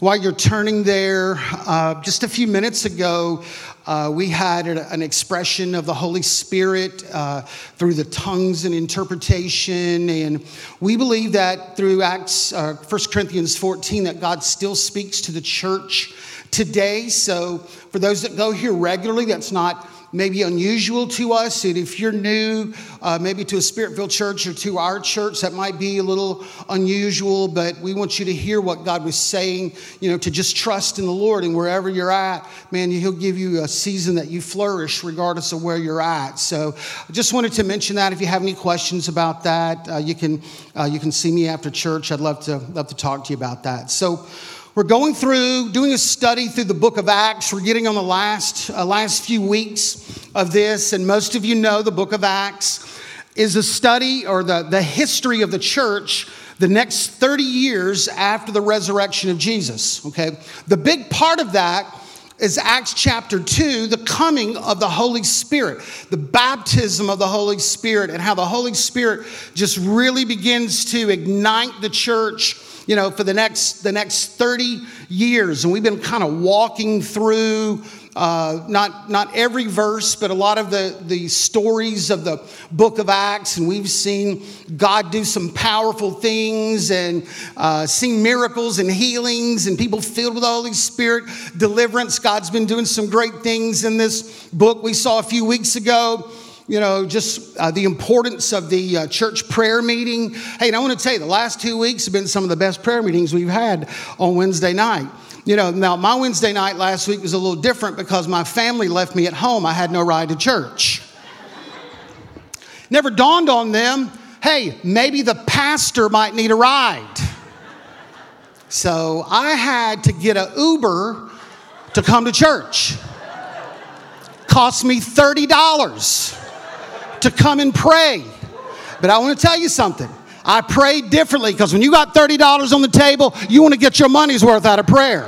While you're turning there, just a few minutes ago, we had an expression of the Holy Spirit through the tongues and interpretation. And we believe that through Acts, 1 Corinthians 14, that God still speaks to the church today. So for those that go here regularly, that's not maybe unusual to us. And if you're new, maybe to a Spirit-filled church or to our church, that might be a little unusual, but we want you to hear what God was saying, you know, to just trust in the Lord. And wherever you're at, man, he'll give you a season that you flourish regardless of where you're at. So I just wanted to mention that. If you have any questions about that, you can see me after church. I'd love to talk to you about that. So we're going through, doing a study through the book of Acts. We're getting on the last few weeks of this. And most of you know the book of Acts is a study or the history of the church the next 30 years after the resurrection of Jesus, okay? The big part of that is Acts chapter 2, the coming of the Holy Spirit, the baptism of the Holy Spirit, and how the Holy Spirit just really begins to ignite the church, you know, for the next 30 years. And we've been kind of walking through not every verse, but a lot of the stories of the book of Acts. And we've seen God do some powerful things and seen miracles and healings and people filled with the Holy Spirit, deliverance. God's been doing some great things in this book. We saw a few weeks ago, you know, just the importance of the church prayer meeting. Hey, and I want to tell you, the last 2 weeks have been some of the best prayer meetings we've had on Wednesday night. You know, now my Wednesday night last week was a little different because my family left me at home. I had no ride to church. Never dawned on them, hey, maybe the pastor might need a ride. So I had to get an Uber to come to church. Cost me $30. To come and pray. But I want to tell you something. I prayed differently, because when you got $30 on the table, you want to get your money's worth out of prayer.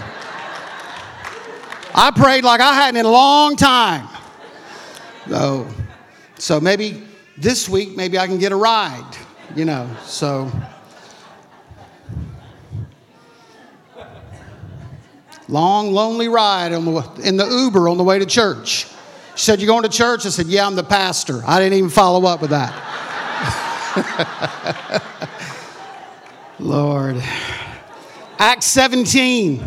I prayed like I hadn't in a long time. So maybe this week, maybe I can get a ride, you know. So long, lonely ride in the Uber on the way to church. She said, "You going to church?" I said, "Yeah, I'm the pastor." I didn't even follow up with that. Lord. Acts 17.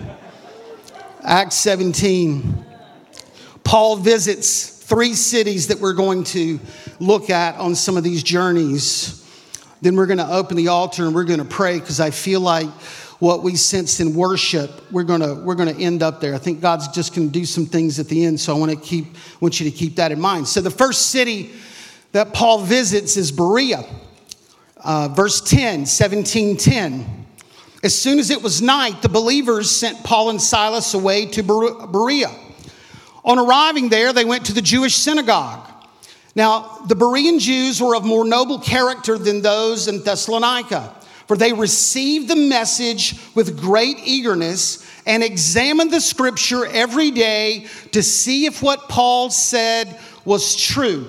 Paul visits three cities that we're going to look at on some of these journeys. Then we're going to open the altar and we're going to pray, because I feel like what we sensed in worship, we're gonna end up there. I think God's just gonna do some things at the end, so I want you to keep that in mind. So the first city that Paul visits is Berea. Verse 10, 17:10. As soon as it was night, the believers sent Paul and Silas away to Berea. On arriving there, they went to the Jewish synagogue. Now, the Berean Jews were of more noble character than those in Thessalonica, for they received the message with great eagerness and examined the scripture every day to see if what Paul said was true.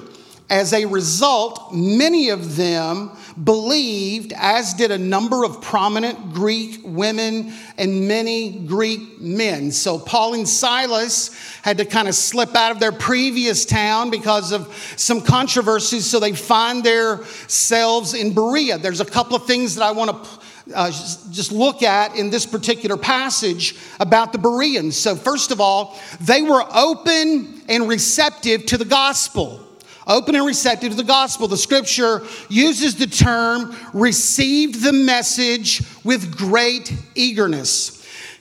As a result, many of them believed, as did a number of prominent Greek women and many Greek men. So Paul and Silas had to kind of slip out of their previous town because of some controversies, so they find themselves in Berea. There's a couple of things that I want to just look at in this particular passage about the Bereans. So first of all, they were open and receptive to the gospel. Open and receptive to the gospel. The scripture uses the term "received the message with great eagerness."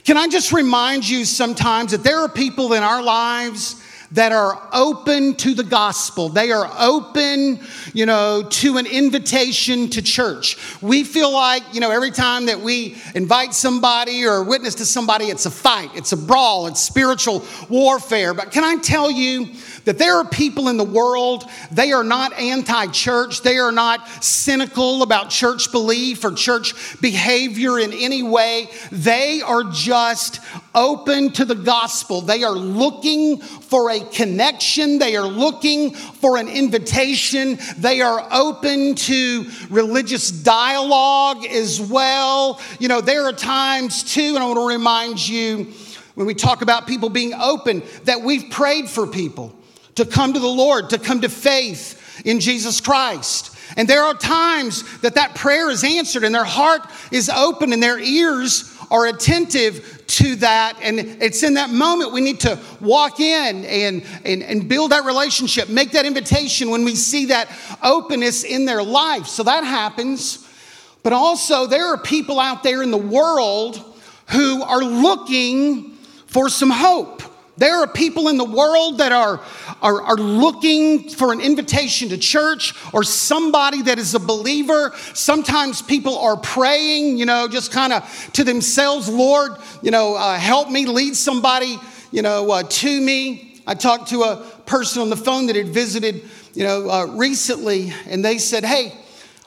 Can I just remind you sometimes that there are people in our lives that are open to the gospel. They are open, you know, to an invitation to church. We feel like, you know, every time that we invite somebody or witness to somebody, it's a fight, it's a brawl, it's spiritual warfare. But can I tell you that there are people in the world, they are not anti-church. They are not cynical about church belief or church behavior in any way. They are just open to the gospel. They are looking for a connection. They are looking for an invitation. They are open to religious dialogue as well. You know, there are times too, and I want to remind you, when we talk about people being open, that we've prayed for people to come to the Lord, to come to faith in Jesus Christ. And there are times that that prayer is answered and their heart is open and their ears are attentive to that. And it's in that moment we need to walk in and build that relationship, make that invitation when we see that openness in their life. So that happens. But also there are people out there in the world who are looking for some hope. There are people in the world that are looking for an invitation to church or somebody that is a believer. Sometimes people are praying, you know, just kind of to themselves, Lord, you know, help me, lead somebody, you know, to me. I talked to a person on the phone that had visited, you know, recently, and they said, hey,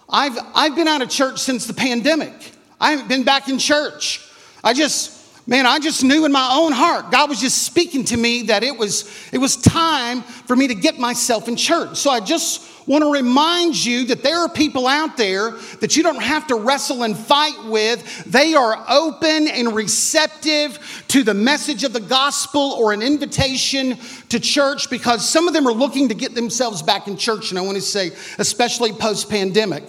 I've been out of church since the pandemic. I haven't been back in church. I just knew in my own heart, God was just speaking to me that it was time for me to get myself in church. So I just want to remind you that there are people out there that you don't have to wrestle and fight with. They are open and receptive to the message of the gospel or an invitation to church, because some of them are looking to get themselves back in church. And I want to say, especially post-pandemic,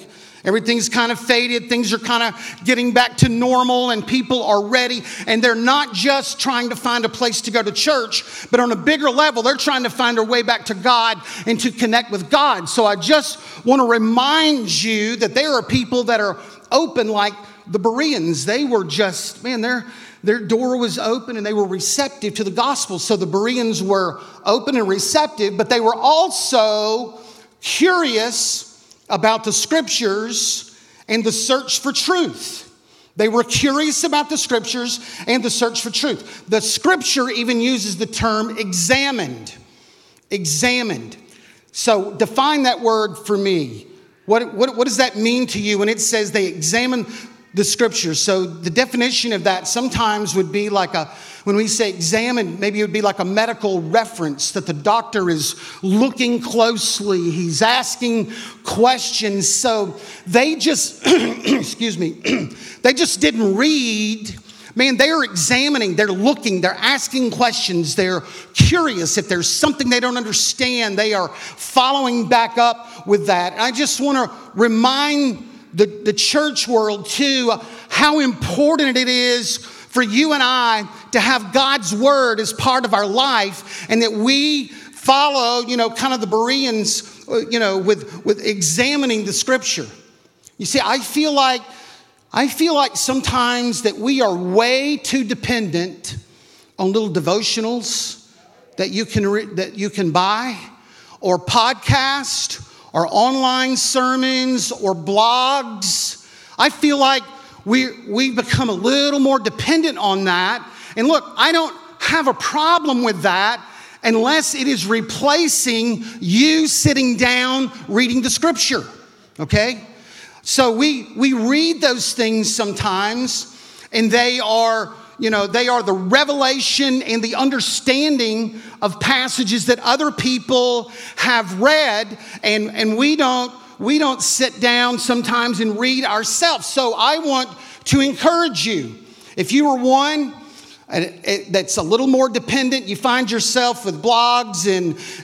everything's kind of faded. Things are kind of getting back to normal and people are ready. And they're not just trying to find a place to go to church, but on a bigger level, they're trying to find their way back to God and to connect with God. So I just want to remind you that there are people that are open like the Bereans. They were just, man, their door was open and they were receptive to the gospel. So the Bereans were open and receptive, but they were also curious about the scriptures and the search for truth. They were curious about the scriptures and the search for truth. The scripture even uses the term examined. Examined. So define that word for me. What does that mean to you when it says they examine the scriptures? So the definition of that sometimes would be like when we say examine, maybe it would be like a medical reference that the doctor is looking closely. He's asking questions. So they just, excuse me, they just didn't read. Man, they're examining, they're looking, they're asking questions, they're curious. If there's something they don't understand, they are following back up with that. And I just want to remind the church world too, how important it is for you and I to have God's word as part of our life, and that we follow, you know, kind of the Bereans, you know, with examining the scripture. You see, I feel like sometimes that we are way too dependent on little devotionals that you can buy, or podcast, or online sermons, or blogs. I feel like we've become a little more dependent on that. And look, I don't have a problem with that unless it is replacing you sitting down reading the scripture, okay? So we read those things sometimes, and they are, you know, they are the revelation and the understanding of passages that other people have read, and we don't sit down sometimes and read ourselves. So I want to encourage you, if you are one that's a little more dependent, you find yourself with blogs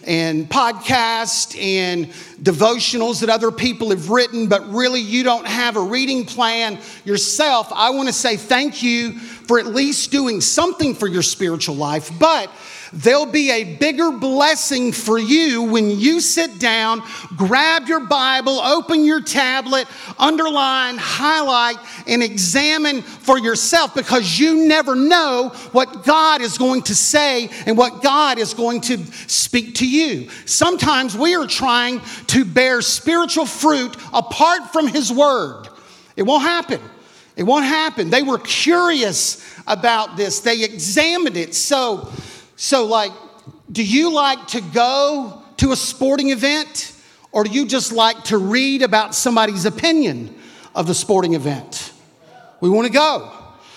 and podcasts and devotionals that other people have written, but really you don't have a reading plan yourself, I want to say thank you for at least doing something for your spiritual life, but there'll be a bigger blessing for you when you sit down, grab your Bible, open your tablet, underline, highlight, and examine for yourself, because you never know what God is going to say and what God is going to speak to you. Sometimes we are trying to bear spiritual fruit apart from His Word. It won't happen. It won't happen. They were curious about this. They examined it. So like, do you like to go to a sporting event, or do you just like to read about somebody's opinion of the sporting event? We want to go.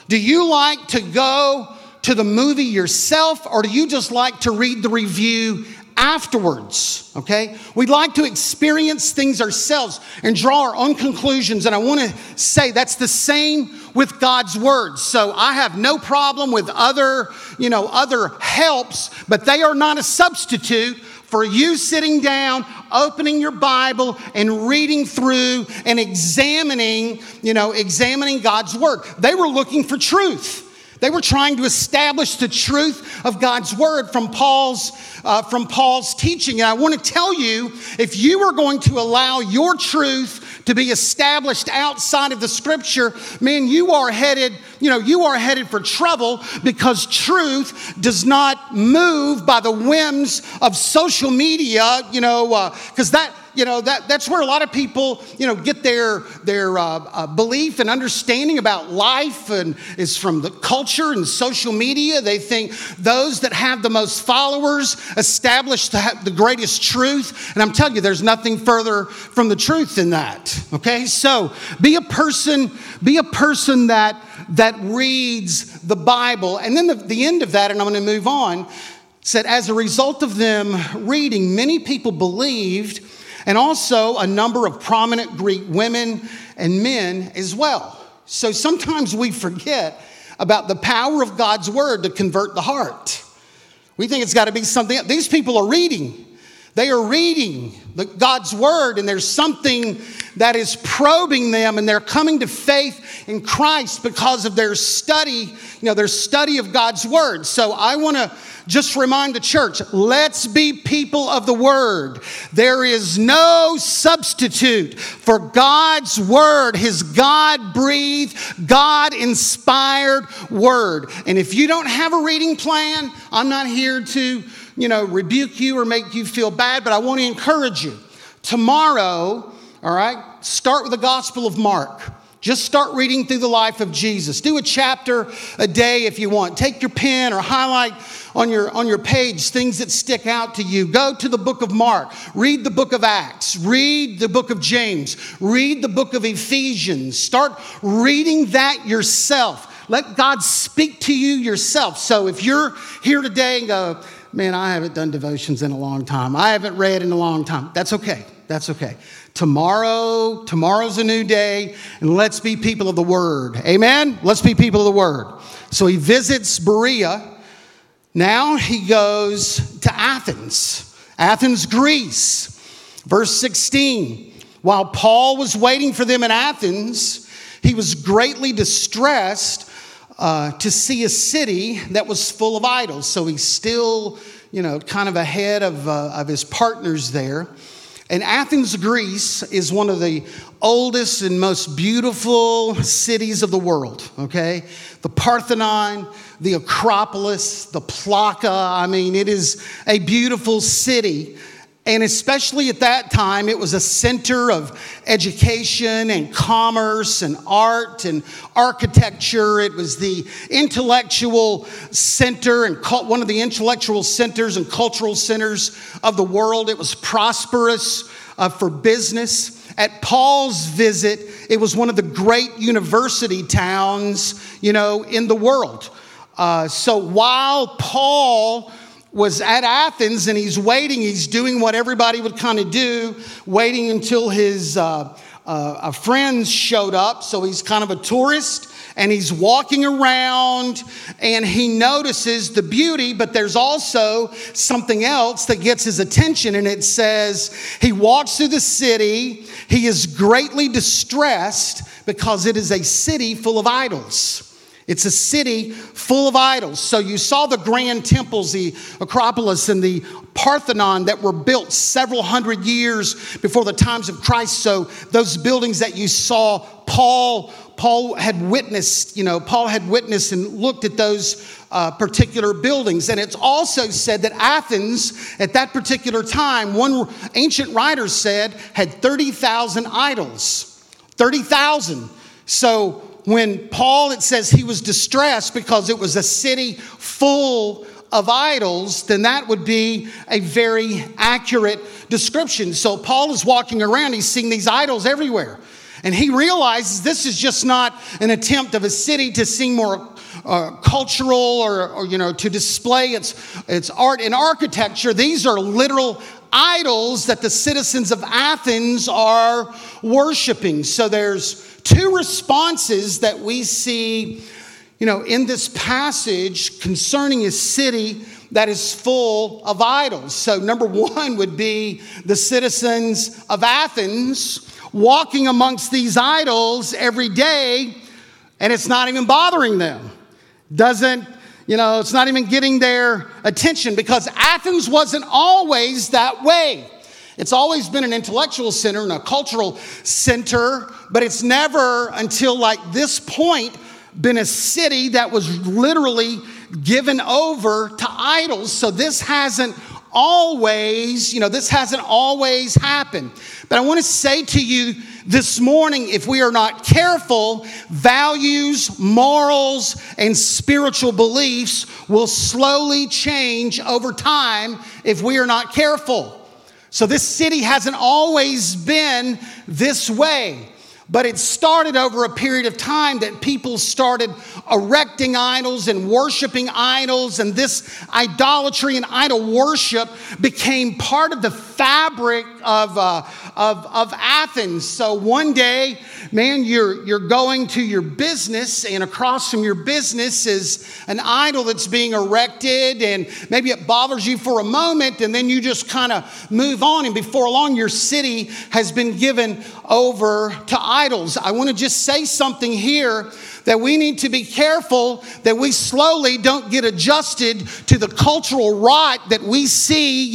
Do you like to go to the movie yourself, or do you just like to read the review afterwards? Okay? We'd like to experience things ourselves and draw our own conclusions. And I want to say that's the same with God's Word. So I have no problem with other helps, but they are not a substitute for you sitting down, opening your Bible, and reading through and examining God's Word. They were looking for truth. They were trying to establish the truth of God's Word from Paul's teaching. And I want to tell you, if you are going to allow your truth to be established outside of the Scripture, man, you are headed for trouble, because truth does not move by the whims of social media, because that's where a lot of people, get their belief and understanding about life, and is from the culture and social media. They think those that have the most followers establish the greatest truth. And I'm telling you, there's nothing further from the truth than that. Okay, so be a person that reads the Bible. And then the end of that, and I'm going to move on, said, as a result of them reading, many people believed, and also a number of prominent Greek women and men as well. So sometimes we forget about the power of God's Word to convert the heart. We think it's got to be something else. These people are reading. They are reading God's Word, and there's something that is probing them, and they're coming to faith in Christ because of their study of God's Word. So I want to just remind the church, let's be people of the Word. There is no substitute for God's Word, His God-breathed, God-inspired Word. And if you don't have a reading plan, I'm not here to, rebuke you or make you feel bad, but I want to encourage you. Tomorrow, all right, start with the Gospel of Mark. Just start reading through the life of Jesus. Do a chapter a day if you want. Take your pen or highlight on your page things that stick out to you. Go to the book of Mark. Read the book of Acts. Read the book of James. Read the book of Ephesians. Start reading that yourself. Let God speak to you yourself. So if you're here today and go, man, I haven't done devotions in a long time. I haven't read in a long time. That's okay. That's okay. Tomorrow's a new day, and let's be people of the Word. Amen? Let's be people of the Word. So he visits Berea. Now he goes to Athens, Greece. Verse 16, while Paul was waiting for them in Athens, he was greatly distressed to see a city that was full of idols. So he's still, kind of ahead of his partners there. And Athens, Greece is one of the oldest and most beautiful cities of the world, okay? The Parthenon, the Acropolis, the Plaka, it is a beautiful city. And especially at that time, it was a center of education and commerce and art and architecture. It was the intellectual center and one of the intellectual centers and cultural centers of the world. It was prosperous for business. At Paul's visit, it was one of the great university towns, in the world. So while Paul was at Athens and he's waiting. He's doing what everybody would kind of do, waiting until his friends showed up. So he's kind of a tourist and he's walking around and he notices the beauty, but there's also something else that gets his attention, and it says he walks through the city. He is greatly distressed because it is a city full of idols. It's a city full of idols. So you saw the grand temples, the Acropolis and the Parthenon, that were built several hundred years before the times of Christ. So those buildings that you saw, Paul had witnessed, and looked at those particular buildings. And it's also said that Athens, at that particular time, one ancient writer said, had 30,000 idols. 30,000. So when Paul, it says he was distressed because it was a city full of idols, then that would be a very accurate description. So Paul is walking around, he's seeing these idols everywhere. And he realizes this is just not an attempt of a city to seem more cultural or to display its art and architecture. These are literal idols that the citizens of Athens are worshiping. So there's two responses that we see, in this passage concerning a city that is full of idols. So number one would be the citizens of Athens walking amongst these idols every day, and it's not even bothering them. It's not even getting their attention, because Athens wasn't always that way. It's always been an intellectual center and a cultural center, but it's never until like this point been a city that was literally given over to idols. So this hasn't always happened. But I want to say to you this morning, if we are not careful, values, morals, and spiritual beliefs will slowly change over time if we are not careful. So this city hasn't always been this way, but it started over a period of time that people started erecting idols and worshiping idols, and this idolatry and idol worship became part of the fabric of Athens. So one day, you're going to your business, and across from your business is an idol that's being erected, and maybe it bothers you for a moment, and then you just kind of move on, and before long, your city has been given over to idols. I want to just say something here, that we need to be careful that we slowly don't get adjusted to the cultural rot that we see,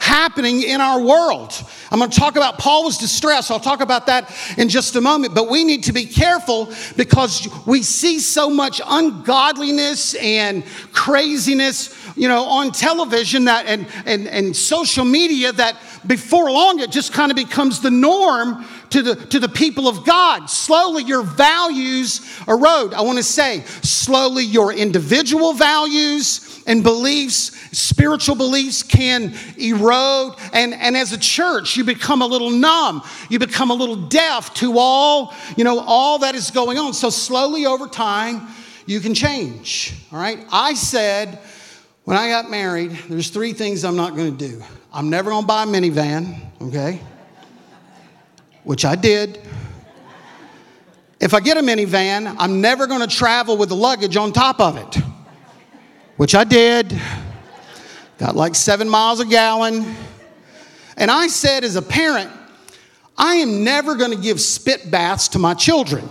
happening in our world. I'm going to talk about Paul was distressed. I'll talk about that in just a moment. But we need to be careful, because we see so much ungodliness and craziness, on television that and social media, that before long it just kind of becomes the norm to the people of God. Slowly your values erode. I want to say, slowly your individual values and beliefs, spiritual beliefs, can erode. And as a church, you become a little numb. You become a little deaf to all that is going on. So slowly over time, you can change. All right. I said, when I got married, there's three things I'm not going to do. I'm never going to buy a minivan. Okay. Which I did. If I get a minivan, I'm never going to travel with the luggage on top of it, which I did. Got like 7 miles a gallon. And I said, as a parent, I am never going to give spit baths to my children,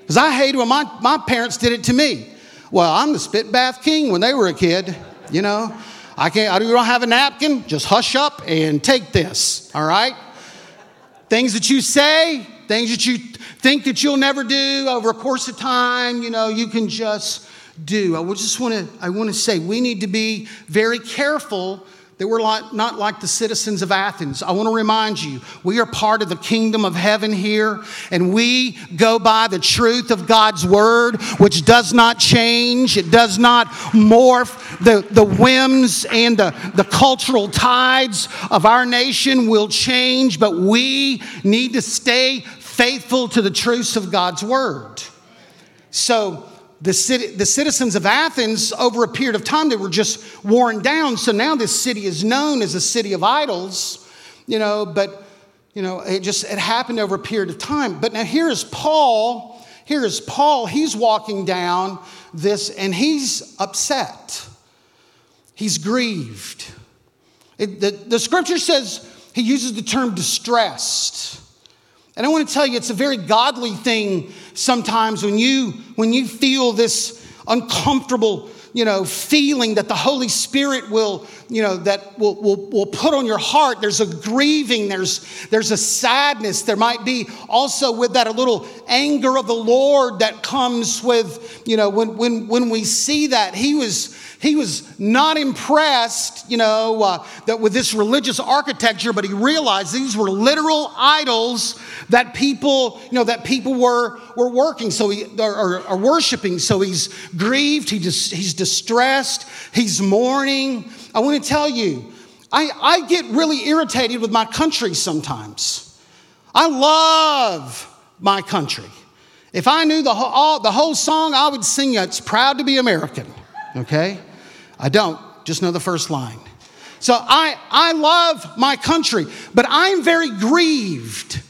because I hate when my parents did it to me. Well, I'm the spit bath king when they were a kid, I don't have a napkin. Just hush up and take this. All right. Things that you say, things that you think that you'll never do, over a course of time, you can just do. I want to say, we need to be very careful that we're not like the citizens of Athens. I want to remind you, we are part of the kingdom of heaven here, and we go by the truth of God's word, which does not change. It does not morph. The whims and the cultural tides of our nation will change, but we need to stay faithful to the truths of God's word. So the citizens of Athens, over a period of time, they were just worn down. So now this city is known as a city of idols, but it happened over a period of time. But now here is Paul. He's walking down this, and he's upset. He's grieved. The scripture says he uses the term distressed. And I want to tell you, it's a very godly thing sometimes when you feel this uncomfortable, feeling that the Holy Spirit will put on your heart. There's a grieving. There's a sadness. There might be also with that a little anger of the Lord that comes with, when we see that he was not impressed, that with this religious architecture, but he realized these were literal idols that people were working. So he are worshiping. So he's grieved. He's distressed. He's mourning. I want to tell you, I get really irritated with my country sometimes. I love my country. If I knew the whole song, I would sing it. It's proud to be American. Okay, I don't just know the first line. So I love my country, but I'm very grieved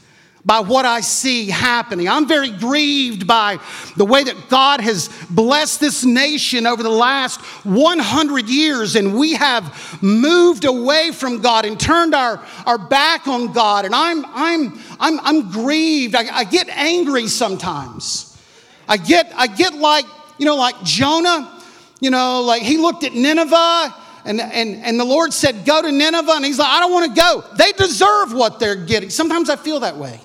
by what I see happening. I'm very grieved by the way that God has blessed this nation over the last 100 years. And we have moved away from God and turned our back on God. And I'm grieved. I get angry sometimes. I get like Jonah, like he looked at Nineveh. And the Lord said, go to Nineveh. And he's like, I don't want to go. They deserve what they're getting. Sometimes I feel that way.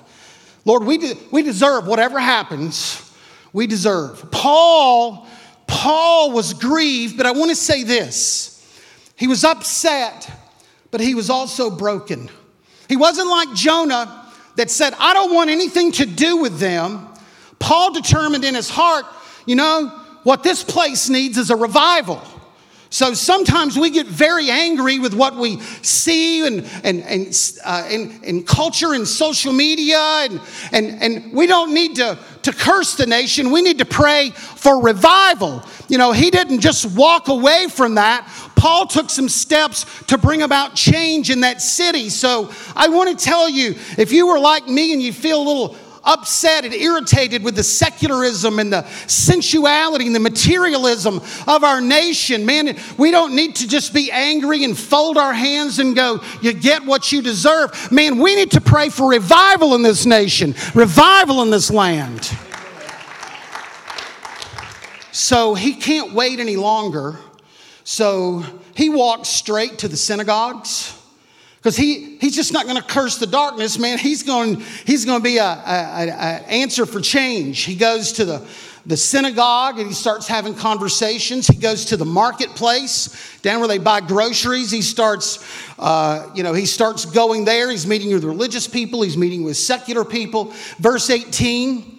Lord, we deserve whatever happens. We deserve. Paul was grieved, but I want to say this. He was upset, but he was also broken. He wasn't like Jonah that said, I don't want anything to do with them. Paul determined in his heart, what this place needs is a revival. So sometimes we get very angry with what we see and culture and social media and we don't need to curse the nation. We need to pray for revival. He didn't just walk away from that. Paul took some steps to bring about change in that city. So I want to tell you, if you were like me and you feel a little upset and irritated with the secularism and the sensuality and the materialism of our nation, man, we don't need to just be angry and fold our hands and go, you get what you deserve. Man, we need to pray for revival in this nation, revival in this land. So he can't wait any longer. So he walks straight to the synagogues. Because he's just not going to curse the darkness, man. He's going to be an answer for change. He goes to the synagogue and he starts having conversations. He goes to the marketplace, down where they buy groceries. He starts, he starts going there. He's meeting with religious people. He's meeting with secular people. Verse 18.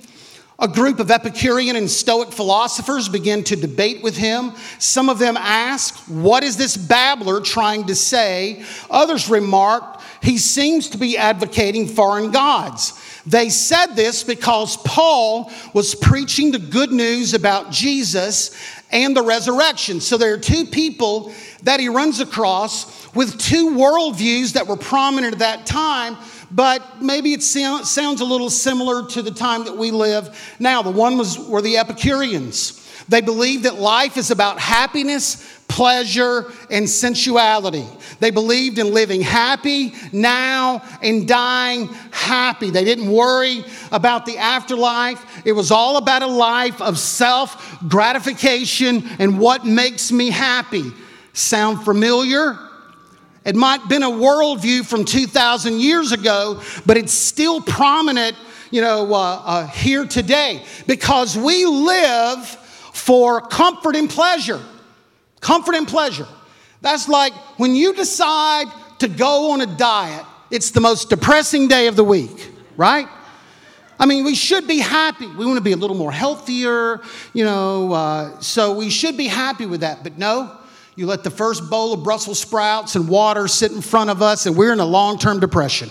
A group of Epicurean and Stoic philosophers begin to debate with him. Some of them ask, what is this babbler trying to say? Others remarked, he seems to be advocating foreign gods. They said this because Paul was preaching the good news about Jesus and the resurrection. So there are two people that he runs across with two worldviews that were prominent at that time. But maybe it sounds a little similar to the time that we live now. The one were the Epicureans. They believed that life is about happiness, pleasure, and sensuality. They believed in living happy now and dying happy. They didn't worry about the afterlife. It was all about a life of self-gratification and what makes me happy. Sound familiar? It might have been a worldview from 2,000 years ago, but it's still prominent, here today. Because we live for comfort and pleasure. Comfort and pleasure. That's like when you decide to go on a diet, it's the most depressing day of the week, right? I mean, we should be happy. We want to be a little more healthier, so we should be happy with that. But no. You let the first bowl of Brussels sprouts and water sit in front of us and we're in a long-term depression.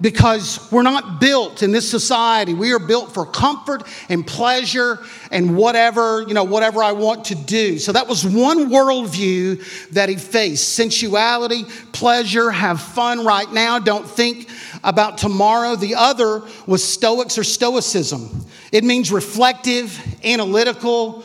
Because we're not built in this society. We are built for comfort and pleasure and whatever I want to do. So that was one worldview that he faced. Sensuality, pleasure, have fun right now. Don't think about tomorrow. The other was Stoics or Stoicism. It means reflective, analytical,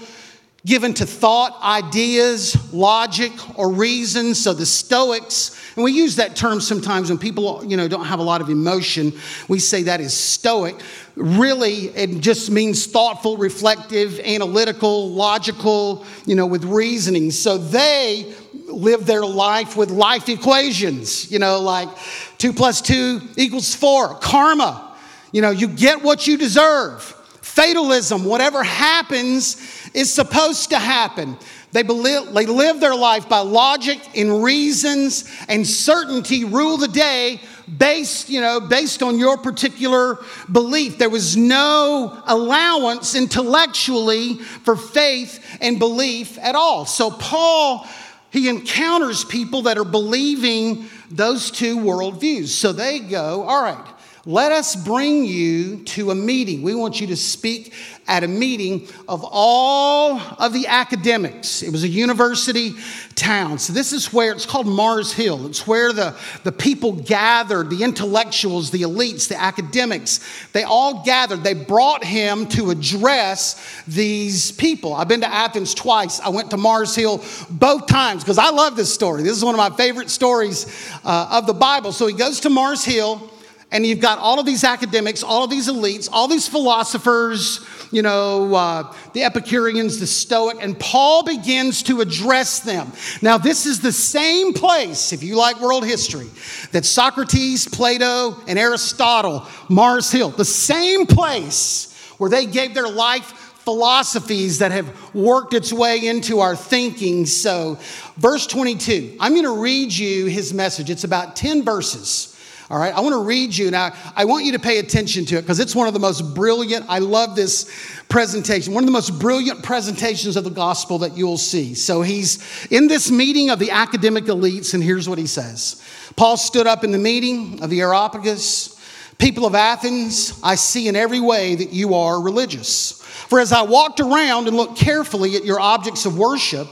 given to thought, ideas, logic, or reason. So the Stoics, and we use that term sometimes when people, don't have a lot of emotion. We say that is Stoic. Really, it just means thoughtful, reflective, analytical, logical, with reasoning. So they live their life with life equations, like 2 + 2 = 4, karma. You get what you deserve. Fatalism, whatever happens is supposed to happen. They live their life by logic and reasons and certainty, rule the day based on your particular belief. There was no allowance intellectually for faith and belief at all. So Paul, he encounters people that are believing those two worldviews. So they go, all right, let us bring you to a meeting. We want you to speak at a meeting of all of the academics. It was a university town. So this is where, it's called Mars Hill. It's where the people gathered, the intellectuals, the elites, the academics. They all gathered. They brought him to address these people. I've been to Athens twice. I went to Mars Hill both times because I love this story. This is one of my favorite stories of the Bible. So he goes to Mars Hill. And you've got all of these academics, all of these elites, all these philosophers, the Epicureans, the Stoic, and Paul begins to address them. Now, this is the same place, if you like world history, that Socrates, Plato, and Aristotle, Mars Hill, the same place where they gave their life philosophies that have worked its way into our thinking. So, verse 22, I'm going to read you his message. It's about 10 verses. All right, I want to read you now. I want you to pay attention to it because it's one of the most brilliant. I love this presentation. One of the most brilliant presentations of the gospel that you'll see. So he's in this meeting of the academic elites, and here's what he says. Paul stood up in the meeting of the Areopagus. People of Athens, I see in every way that you are religious. For as I walked around and looked carefully at your objects of worship,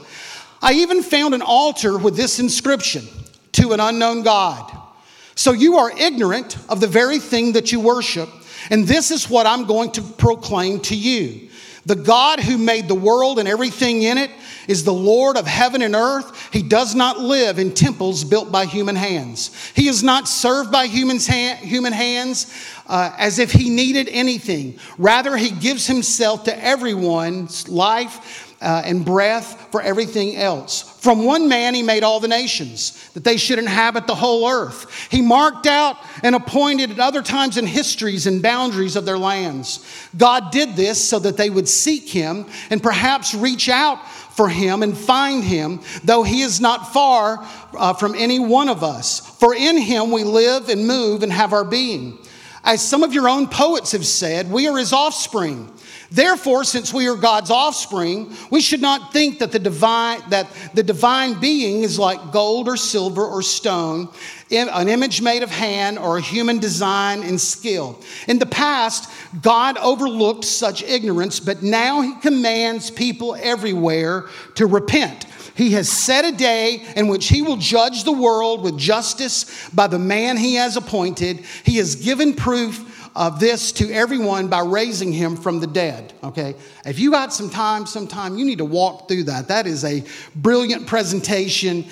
I even found an altar with this inscription, to an unknown God. So you are ignorant of the very thing that you worship, and this is what I'm going to proclaim to you. The God who made the world and everything in it is the Lord of heaven and earth. He does not live in temples built by human hands. He is not served by human hands as if he needed anything. Rather, he gives himself to everyone's life and breath for everything else. From one man he made all the nations, that they should inhabit the whole earth. He marked out and appointed at other times in histories and boundaries of their lands. God did this so that they would seek him and perhaps reach out for him and find him, though he is not far from any one of us. For in him we live and move and have our being. As some of your own poets have said, we are his offspring. Therefore, since we are God's offspring, we should not think that the divine being is like gold or silver or stone, an image made of hand, or a human design and skill. In the past, God overlooked such ignorance, but now he commands people everywhere to repent. He has set a day in which he will judge the world with justice by the man he has appointed. He has given proof of this to everyone by raising him from the dead. Okay, if you got some time, you need to walk through that. That is a brilliant presentation.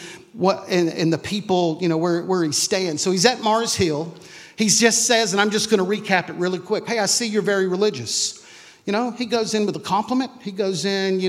And the people, where he stands. So he's at Mars Hill. He just says, and I'm just going to recap it really quick. Hey, I see you're very religious. He goes in with a compliment. He goes in,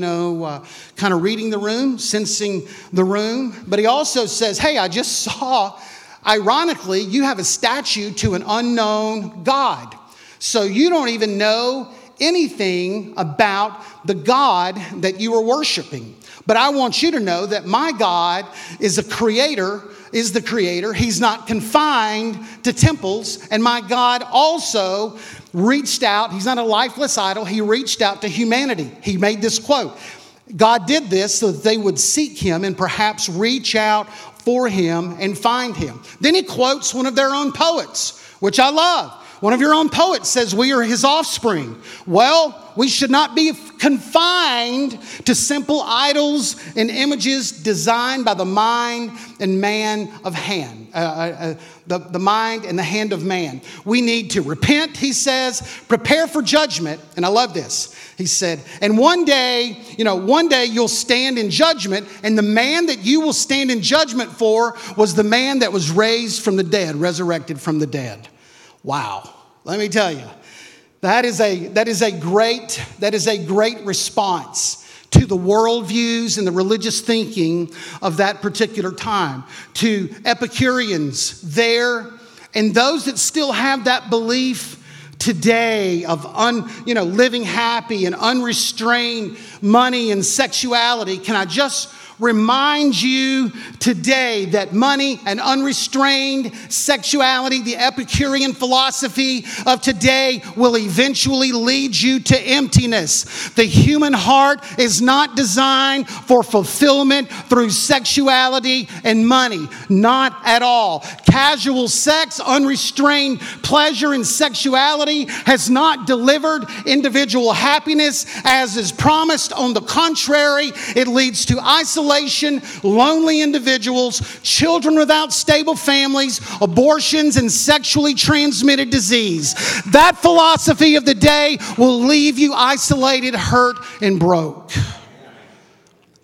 kind of reading the room, sensing the room. But he also says, hey, I just saw, ironically, you have a statue to an unknown God. So you don't even know anything about the God that you are worshiping. But I want you to know that my God is a creator, is the creator. He's not confined to temples. And my God also reached out. He's not a lifeless idol. He reached out to humanity. He made this quote. God did this so that they would seek him and perhaps reach out for him and find him. Then he quotes one of their own poets, which I love. One of your own poets says we are his offspring. Well, we should not be confined to simple idols and images designed by the mind and man of hand. The mind and the hand of man. We need to repent, he says, prepare for judgment. And I love this. He said, and one day you'll stand in judgment, and the man that you will stand in judgment for was the man that was raised from the dead, resurrected from the dead. Wow. Let me tell you, that is a great response to the worldviews and the religious thinking of that particular time. To Epicureans there, and those that still have that belief today of living happy and unrestrained money and sexuality. Can I just remind you today that money and unrestrained sexuality, the Epicurean philosophy of today, will eventually lead you to emptiness. The human heart is not designed for fulfillment through sexuality and money. Not at all. Casual sex, unrestrained pleasure in sexuality has not delivered individual happiness as is promised. On the contrary, it leads to isolation, lonely individuals, children without stable families, abortions, and sexually transmitted disease. That philosophy of the day will leave you isolated, hurt, and broke.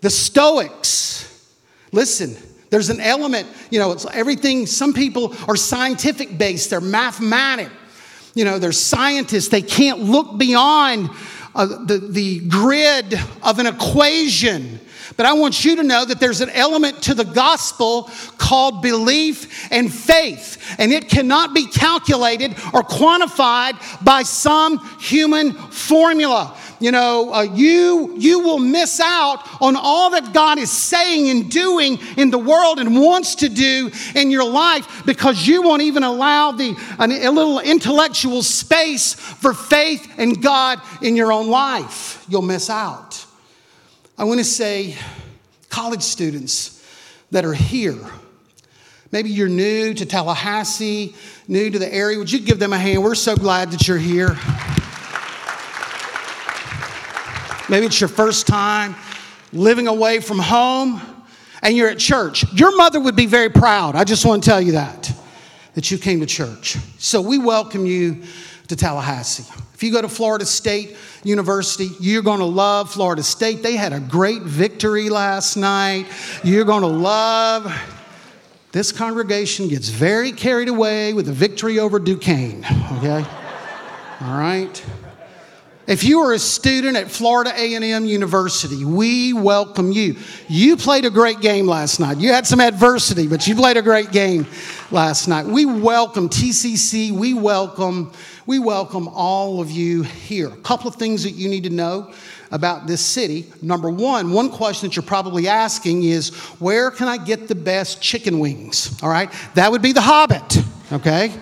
The Stoics, listen, there's an element, it's everything. Some people are scientific based, they're mathematic, they're scientists, they can't look beyond the grid of an equation. But I want you to know that there's an element to the gospel called belief and faith, and it cannot be calculated or quantified by some human formula. You will miss out on all that God is saying and doing in the world and wants to do in your life because you won't even allow a little intellectual space for faith and God in your own life. You'll miss out. I want to say, college students that are here, maybe you're new to Tallahassee, new to the area, would you give them a hand? We're so glad that you're here. Maybe it's your first time living away from home and you're at church. Your mother would be very proud. I just want to tell you that you came to church. So we welcome you to Tallahassee. If you go to Florida State University, you're going to love Florida State. They had a great victory last night. You're going to love. This congregation gets very carried away with the victory over Duquesne, okay? All right? If you are a student at Florida A&M University, we welcome you. You played a great game last night. You had some adversity, but you played a great game last night. We welcome TCC. We welcome all of you here. A couple of things that you need to know about this city. Number one question that you're probably asking is, where can I get the best chicken wings? All right? That would be The Hobbit, okay?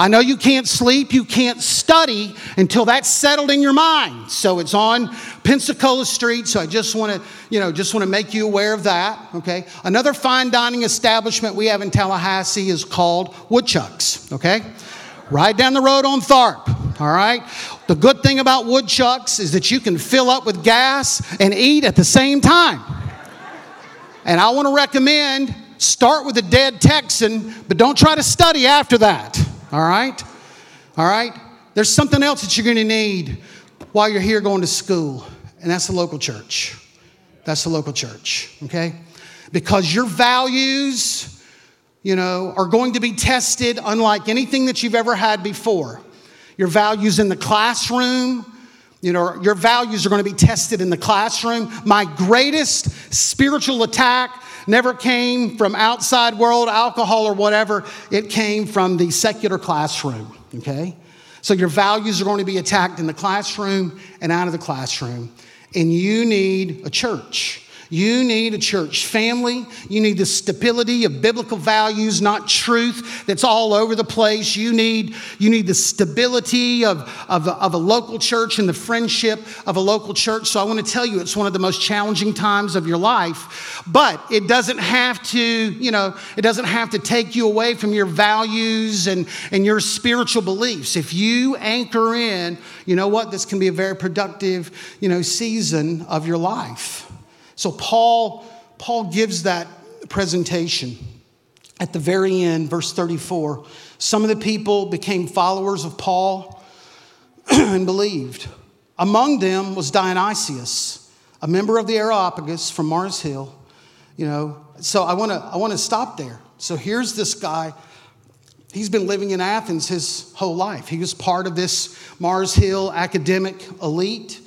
I know you can't sleep, you can't study until that's settled in your mind. So it's on Pensacola Street, so I just want to make you aware of that, okay? Another fine dining establishment we have in Tallahassee is called Woodchucks, okay? Right down the road on Tharp, all right? The good thing about Woodchucks is that you can fill up with gas and eat at the same time. And I want to recommend, start with a dead Texan, but don't try to study after that, all right? All right? There's something else that you're going to need while you're here going to school, and that's the local church. That's the local church, okay? Because your values are going to be tested unlike anything that you've ever had before. Your values in the classroom, your values are going to be tested in the classroom. My greatest spiritual attack never came from outside world, alcohol or whatever. It came from the secular classroom, okay? So your values are going to be attacked in the classroom and out of the classroom. And you need a church. You need a church family. You need the stability of biblical values, not truth that's all over the place. You need the stability of a local church and the friendship of a local church. So I want to tell you, it's one of the most challenging times of your life, but it doesn't have to, it doesn't have to take you away from your values and your spiritual beliefs. If you anchor in, this can be a very productive, season of your life. So Paul gives that presentation at the very end, verse 34. Some of the people became followers of Paul and believed. Among them was Dionysius, a member of the Areopagus from Mars Hill. So I want to stop there. So here's this guy. He's been living in Athens his whole life. He was part of this Mars Hill academic elite.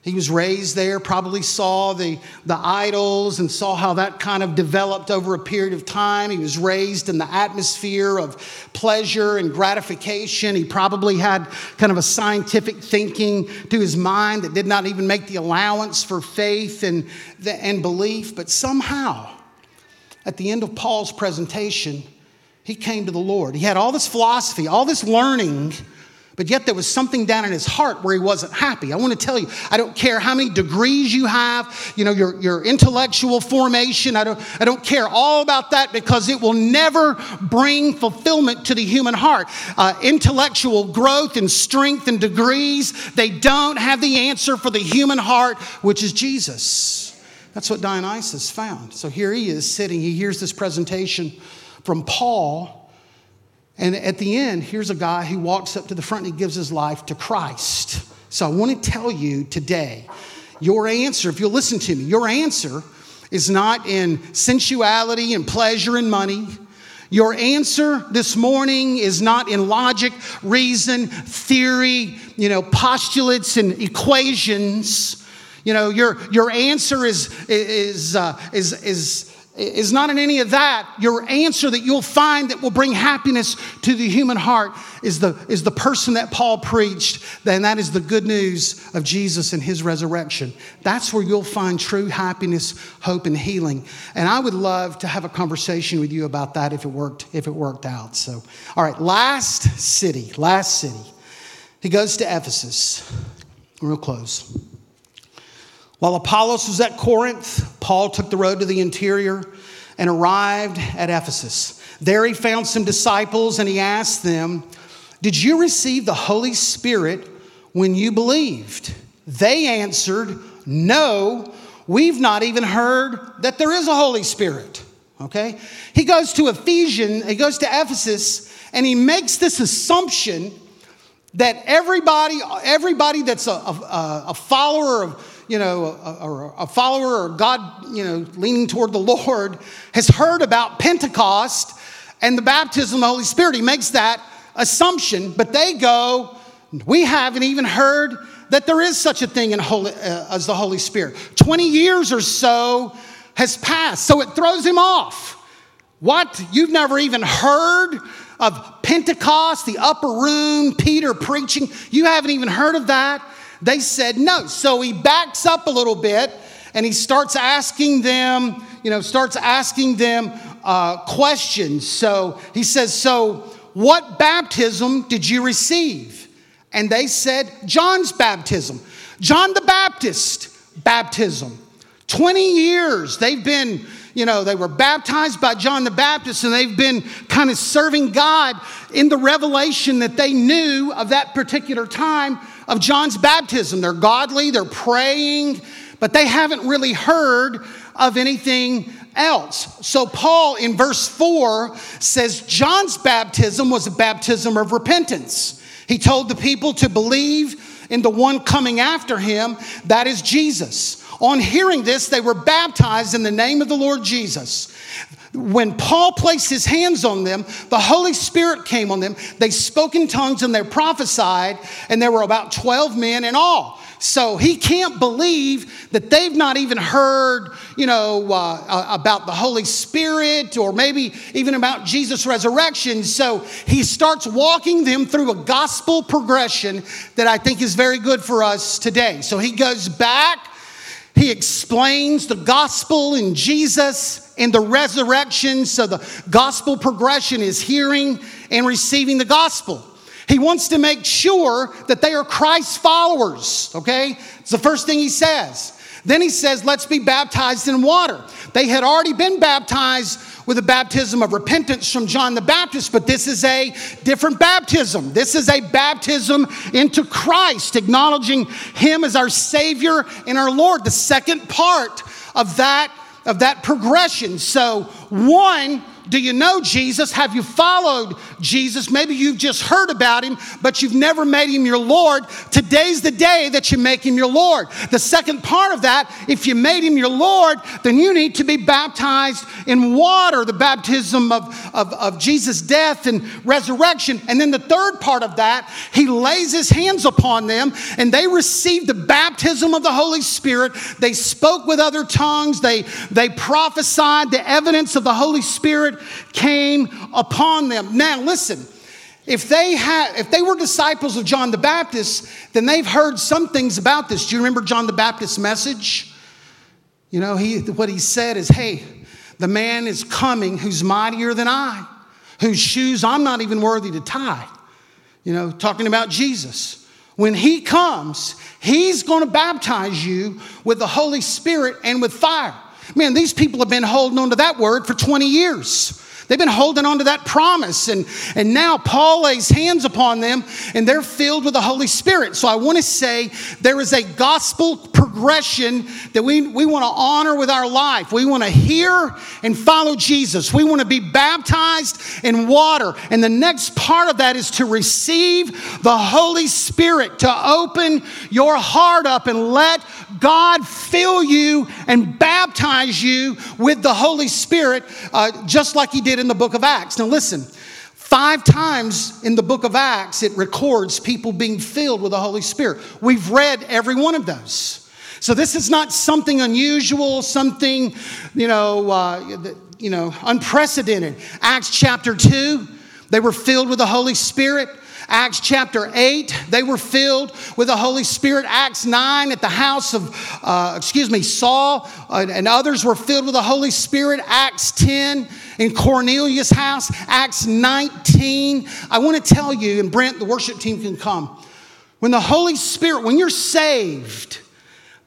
He was raised there, probably saw the idols and saw how that kind of developed over a period of time. He was raised in the atmosphere of pleasure and gratification. He probably had kind of a scientific thinking to his mind that did not even make the allowance for faith and belief. But somehow, at the end of Paul's presentation, he came to the Lord. He had all this philosophy, all this learning, but yet there was something down in his heart where he wasn't happy. I want to tell you, I don't care how many degrees you have, your intellectual formation. I don't care all about that, because it will never bring fulfillment to the human heart. Intellectual growth and strength and degrees, they don't have the answer for the human heart, which is Jesus. That's what Dionysius found. So here he is sitting. He hears this presentation from Paul. And at the end, here's a guy who walks up to the front and he gives his life to Christ. So I want to tell you today, your answer, if you'll listen to me, your answer is not in sensuality and pleasure and money. Your answer this morning is not in logic, reason, theory, postulates and equations. Your answer is not in any of that. Your answer that you'll find that will bring happiness to the human heart is the person that Paul preached, and that is the good news of Jesus and his resurrection. That's where you'll find true happiness, hope, and healing. And I would love to have a conversation with you about that if it worked out. So, all right, last city. He goes to Ephesus. Real close. While Apollos was at Corinth, Paul took the road to the interior and arrived at Ephesus. There he found some disciples and he asked them, "Did you receive the Holy Spirit when you believed?" They answered, "No, we've not even heard that there is a Holy Spirit." Okay? He goes to Ephesus, and he makes this assumption that everybody that's a follower of a follower or God, leaning toward the Lord, has heard about Pentecost and the baptism of the Holy Spirit. He makes that assumption, but they go, "We haven't even heard that there is such a thing as the Holy Spirit. 20 years or so has passed." So it throws him off. "What? You've never even heard of Pentecost, the upper room, Peter preaching? You haven't even heard of that?" They said no. So he backs up a little bit and he starts asking them questions. So he says, "So what baptism did you receive?" And they said, "John's baptism. John the Baptist baptism." 20 years they've been, they were baptized by John the Baptist, and they've been kind of serving God in the revelation that they knew of that particular time of John's baptism. They're godly, they're praying, but they haven't really heard of anything else. So Paul in verse 4 says John's baptism was a baptism of repentance. He told the people to believe in the one coming after him, that is Jesus. On hearing this, they were baptized in the name of the Lord Jesus. When Paul placed his hands on them, the Holy Spirit came on them. They spoke in tongues and they prophesied, and there were about 12 men in all. So he can't believe that they've not even heard, about the Holy Spirit or maybe even about Jesus' resurrection. So he starts walking them through a gospel progression that I think is very good for us today. So he goes back. He He explains the gospel and Jesus and the resurrection. So the gospel progression is hearing and receiving the gospel. He wants to make sure that they are Christ's followers, okay? It's the first thing he says. Then he says, let's be baptized in water. They had already been baptized with a baptism of repentance from John the Baptist, but this is a different baptism. This is a baptism into Christ, acknowledging him as our Savior and our Lord, the second part of that progression. So one, do you know Jesus? Have you followed Jesus? Maybe you've just heard about him, but you've never made him your Lord. Today's the day that you make him your Lord. The second part of that, if you made him your Lord, then you need to be baptized in water, the baptism of Jesus' death and resurrection. And then the third part of that, he lays his hands upon them and they received the baptism of the Holy Spirit. They spoke with other tongues. They prophesied. The evidence of the Holy Spirit came upon them. Now listen, if they were disciples of John the Baptist, then they've heard some things about this. Do you remember John the Baptist's message? You know, what he said is, hey, the man is coming who's mightier than I, whose shoes I'm not even worthy to tie. You know, talking about Jesus. When he comes, he's going to baptize you with the Holy Spirit and with fire. Man, these people have been holding on to that word for 20 years. They've been holding on to that promise. And now Paul lays hands upon them and they're filled with the Holy Spirit. So I want to say there is a gospel progression that we want to honor with our life. We want to hear and follow Jesus. We want to be baptized in water. And the next part of that is to receive the Holy Spirit, to open your heart up and let God fill you and baptize you with the Holy Spirit, just like he did in the book of Acts. Now listen, 5 times in the book of Acts, it records people being filled with the Holy Spirit. We've read every one of those. So this is not something unusual, something, unprecedented. Acts chapter 2, they were filled with the Holy Spirit. Acts chapter 8, they were filled with the Holy Spirit. Acts 9, at the house of, Saul, and others were filled with the Holy Spirit. Acts 10, in Cornelius' house. Acts 19. I want to tell you, and Brent, the worship team can come. When the Holy Spirit, when you're saved,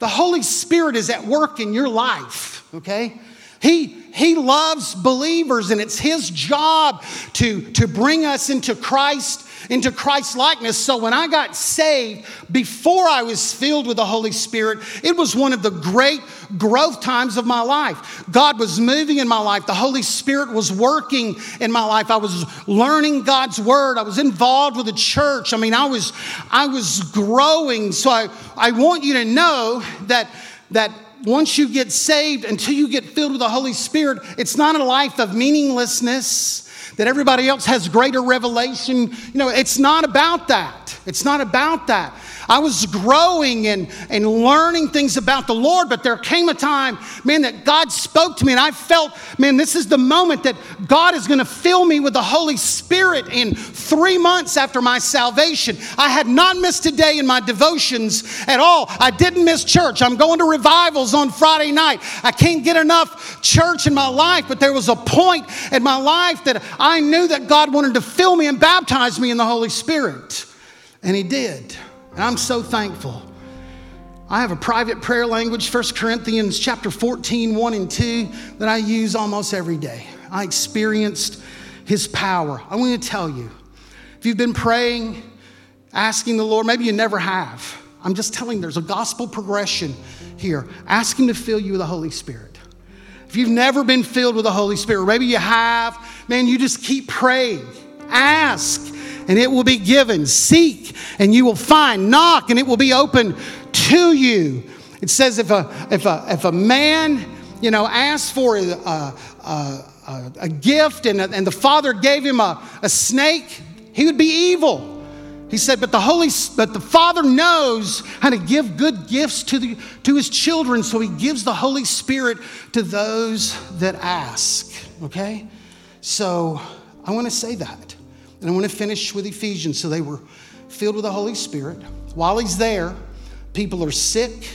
the Holy Spirit is at work in your life, okay? He loves believers, and it's his job to bring us into Christ, into Christ's likeness. So when I got saved, before I was filled with the Holy Spirit, it was one of the great growth times of my life. God was moving in my life. The Holy Spirit was working in my life. I was learning God's word. I was involved with the church. I mean, I was growing. So I want you to know that once you get saved, until you get filled with the Holy Spirit, it's not a life of meaninglessness, that everybody else has greater revelation. You know, it's not about that. It's not about that. I was growing and learning things about the Lord, but there came a time, man, that God spoke to me, and I felt, man, this is the moment that God is going to fill me with the Holy Spirit. In 3 months after my salvation, I had not missed a day in my devotions at all. I didn't miss church. I'm going to revivals on Friday night. I can't get enough church in my life, but there was a point in my life that I knew that God wanted to fill me and baptize me in the Holy Spirit, and he did. And I'm so thankful. I have a private prayer language, 1 Corinthians chapter 14, 1 and 2, that I use almost every day. I experienced his power. I want to tell you, if you've been praying, asking the Lord, maybe you never have. I'm just telling you, there's a gospel progression here. Ask him to fill you with the Holy Spirit. If you've never been filled with the Holy Spirit, maybe you have, man, you just keep praying. Ask, and it will be given. Seek, and you will find. Knock, and it will be open to you. It says if a man, asks for a gift, and the father gave him a snake, he would be evil. He said, but the Father knows how to give good gifts to his children, so he gives the Holy Spirit to those that ask. Okay, so I want to say that. And I want to finish with Ephesians. So they were filled with the Holy Spirit. While he's there, people are sick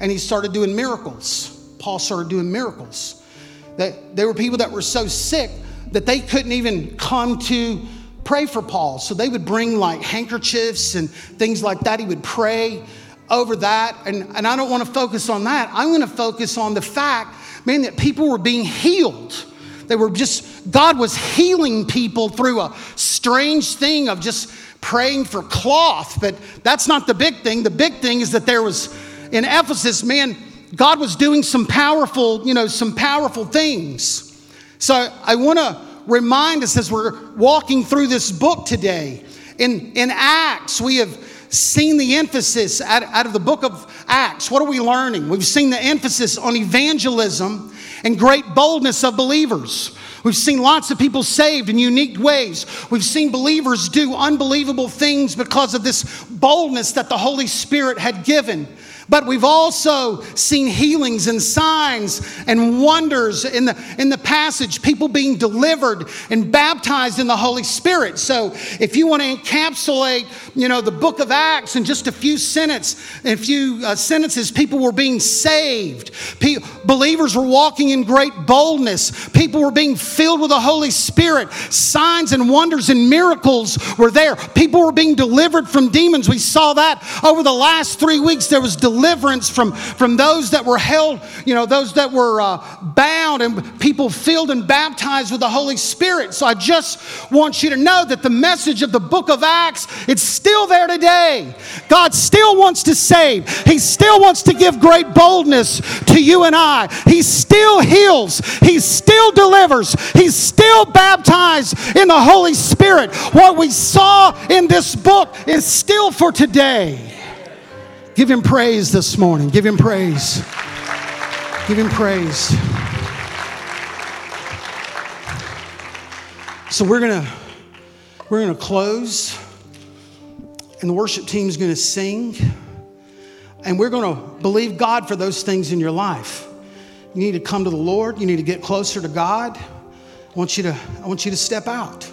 and he started doing miracles. Paul started doing miracles. That there were people that were so sick that they couldn't even come to pray for Paul. So they would bring like handkerchiefs and things like that. He would pray over that. And I don't want to focus on that. I'm going to focus on the fact, man, that people were being healed. They were just, God was healing people through a strange thing of just praying for cloth. But that's not the big thing. The big thing is that there was, in Ephesus, man, God was doing some powerful, some powerful things. So I want to remind us as we're walking through this book today. In Acts, we have seen the emphasis out of the book of Acts. What are we learning? We've seen the emphasis on evangelism and great boldness of believers. We've seen lots of people saved in unique ways. We've seen believers do unbelievable things because of this boldness that the Holy Spirit had given. But we've also seen healings and signs and wonders in the passage, people being delivered and baptized in the Holy Spirit. So if you want to encapsulate, the book of Acts in just a few sentences, people were being saved. Believers were walking in great boldness. People were being filled with the Holy Spirit. Signs and wonders and miracles were there. People were being delivered from demons. We saw that over the last 3 weeks. There was deliverance from those that were held, those that were bound, and people filled and baptized with the Holy Spirit. So I just want you to know that the message of the book of Acts, it's still there today. God still wants to save. He still wants to give great boldness to you and I. He still heals. He still delivers. He's still baptized in the Holy Spirit. What we saw in this book is still for today. Give him praise this morning. Give him praise. Give him praise. So we're gonna close, and the worship team's gonna sing, and we're gonna believe God for those things in your life. You need to come to the Lord. You need to get closer to God. I want you to step out.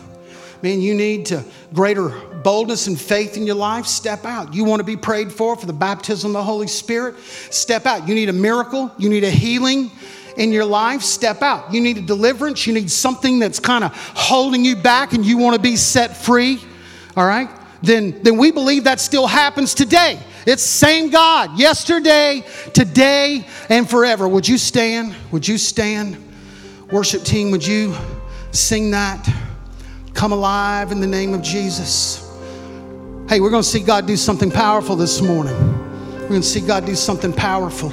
Man, you need to greater boldness and faith in your life. Step out. You want to be prayed for the baptism of the Holy Spirit? Step out. You need a miracle. You need a healing in your life. Step out. You need a deliverance. You need something that's kind of holding you back and you want to be set free. All right? Then we believe that still happens today. It's the same God yesterday, today, and forever. Would you stand? Would you stand? Worship team, would you sing that? Come alive in the name of Jesus. Hey, we're going to see God do something powerful this morning. We're going to see God do something powerful.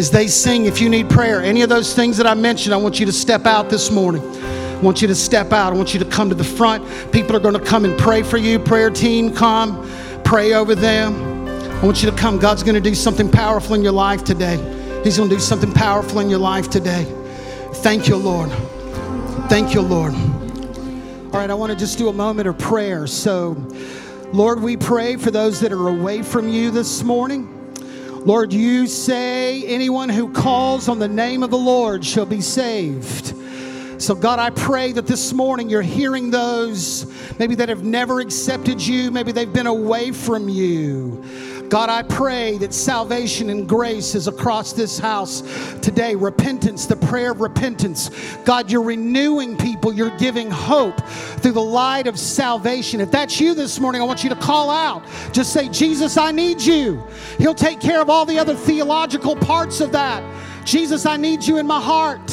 As they sing, if you need prayer, any of those things that I mentioned, I want you to step out this morning. I want you to step out. I want you to come to the front. People are going to come and pray for you. Prayer team, come. Pray over them. I want you to come. God's going to do something powerful in your life today. He's going to do something powerful in your life today. Thank you, Lord. Thank you, Lord. All right, I want to just do a moment of prayer. So, Lord, we pray for those that are away from you this morning. Lord, you say anyone who calls on the name of the Lord shall be saved. So, God, I pray that this morning you're hearing those maybe that have never accepted you, maybe they've been away from you. God, I pray that salvation and grace is across this house today. Repentance, the prayer of repentance. God, you're renewing people. You're giving hope through the light of salvation. If that's you this morning, I want you to call out. Just say, Jesus, I need you. He'll take care of all the other theological parts of that. Jesus, I need you in my heart.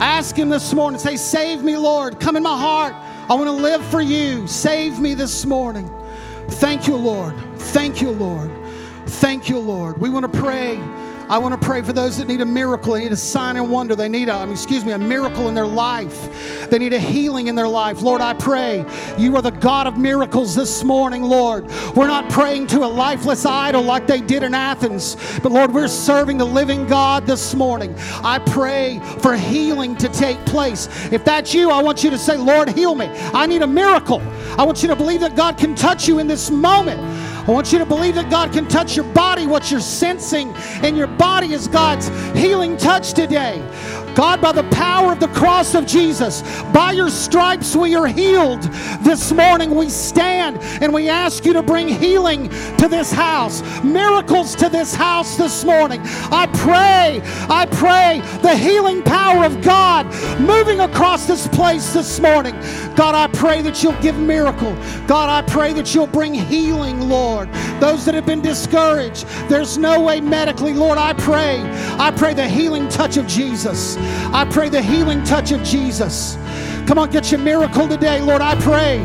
Ask him this morning. Say, save me, Lord. Come in my heart. I want to live for you. Save me this morning. Thank you, Lord. Thank you, Lord. Thank you, Lord. We want to pray. I want to pray for those that need a miracle. They need a sign and wonder. They need a miracle in their life. They need a healing in their life. Lord, I pray you are the God of miracles this morning, Lord. We're not praying to a lifeless idol like they did in Athens, but Lord, we're serving the living God this morning. I pray for healing to take place. If that's you, I want you to say, Lord, heal me. I need a miracle. I want you to believe that God can touch you in this moment. I want you to believe that God can touch your body, what you're sensing in your body is God's healing touch today. God, by the power of the cross of Jesus, by your stripes we are healed. This morning we stand and we ask you to bring healing to this house, miracles to this house this morning. I pray the healing power of God moving across this place this morning. God, I pray that you'll give miracle. God, I pray that you'll bring healing, Lord. Those that have been discouraged, there's no way medically, Lord, I pray the healing touch of Jesus. I pray the healing touch of Jesus. Come on, get your miracle today, Lord. I pray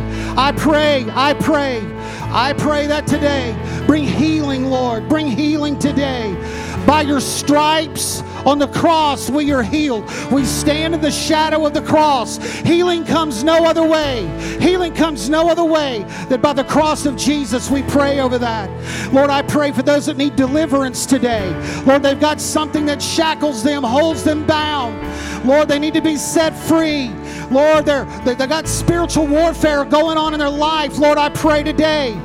that today. Bring healing, Lord. Bring healing today. By your stripes on the cross, we are healed. We stand in the shadow of the cross. Healing comes no other way. Healing comes no other way than by the cross of Jesus. We pray over that. Lord, I pray for those that need deliverance today. Lord, they've got something that shackles them, holds them bound. Lord, they need to be set free. Lord, they got spiritual warfare going on in their life. Lord, I pray today.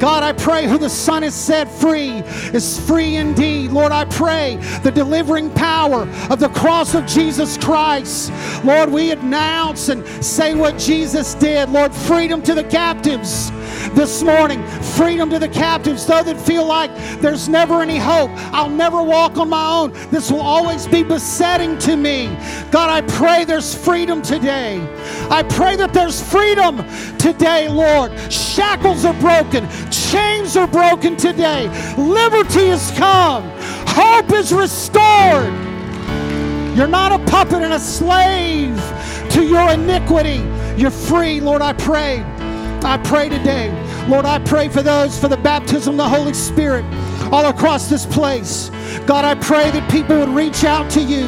God, I pray who the Son has set free is free indeed. Lord, I pray the delivering power of the cross of Jesus Christ. Lord, we announce and say what Jesus did. Lord, freedom to the captives this morning. Freedom to the captives. Those that feel like there's never any hope. I'll never walk on my own. This will always be besetting to me. God, I pray there's freedom today. I pray that there's freedom today, Lord. Shackles are broken. Chains are broken today. Liberty has come. Hope is restored. You're not a puppet and a slave to your iniquity. You're free, Lord. I pray today. Lord, I pray for those, for the baptism of the Holy Spirit all across this place. God, I pray that people would reach out to you.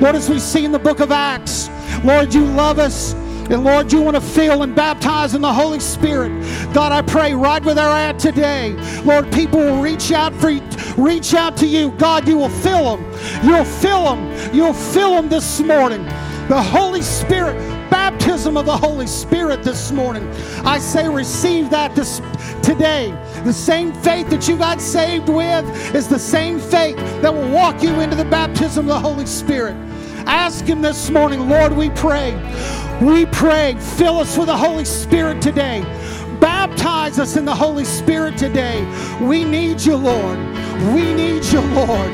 Lord, as we see in the book of Acts, Lord, you love us. And Lord, you want to fill and baptize in the Holy Spirit. God, I pray right where they're at today. Lord, people will reach out to you. God, you will fill them. You'll fill them. You'll fill them this morning. The Holy Spirit, baptism of the Holy Spirit this morning. I say receive that today. The same faith that you got saved with is the same faith that will walk you into the baptism of the Holy Spirit. Ask him this morning, Lord, we pray. We pray, fill us with the Holy Spirit today. Baptize us in the Holy Spirit today. We need you, Lord. We need you, Lord.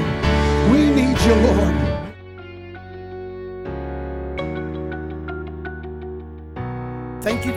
We need you, Lord. Thank you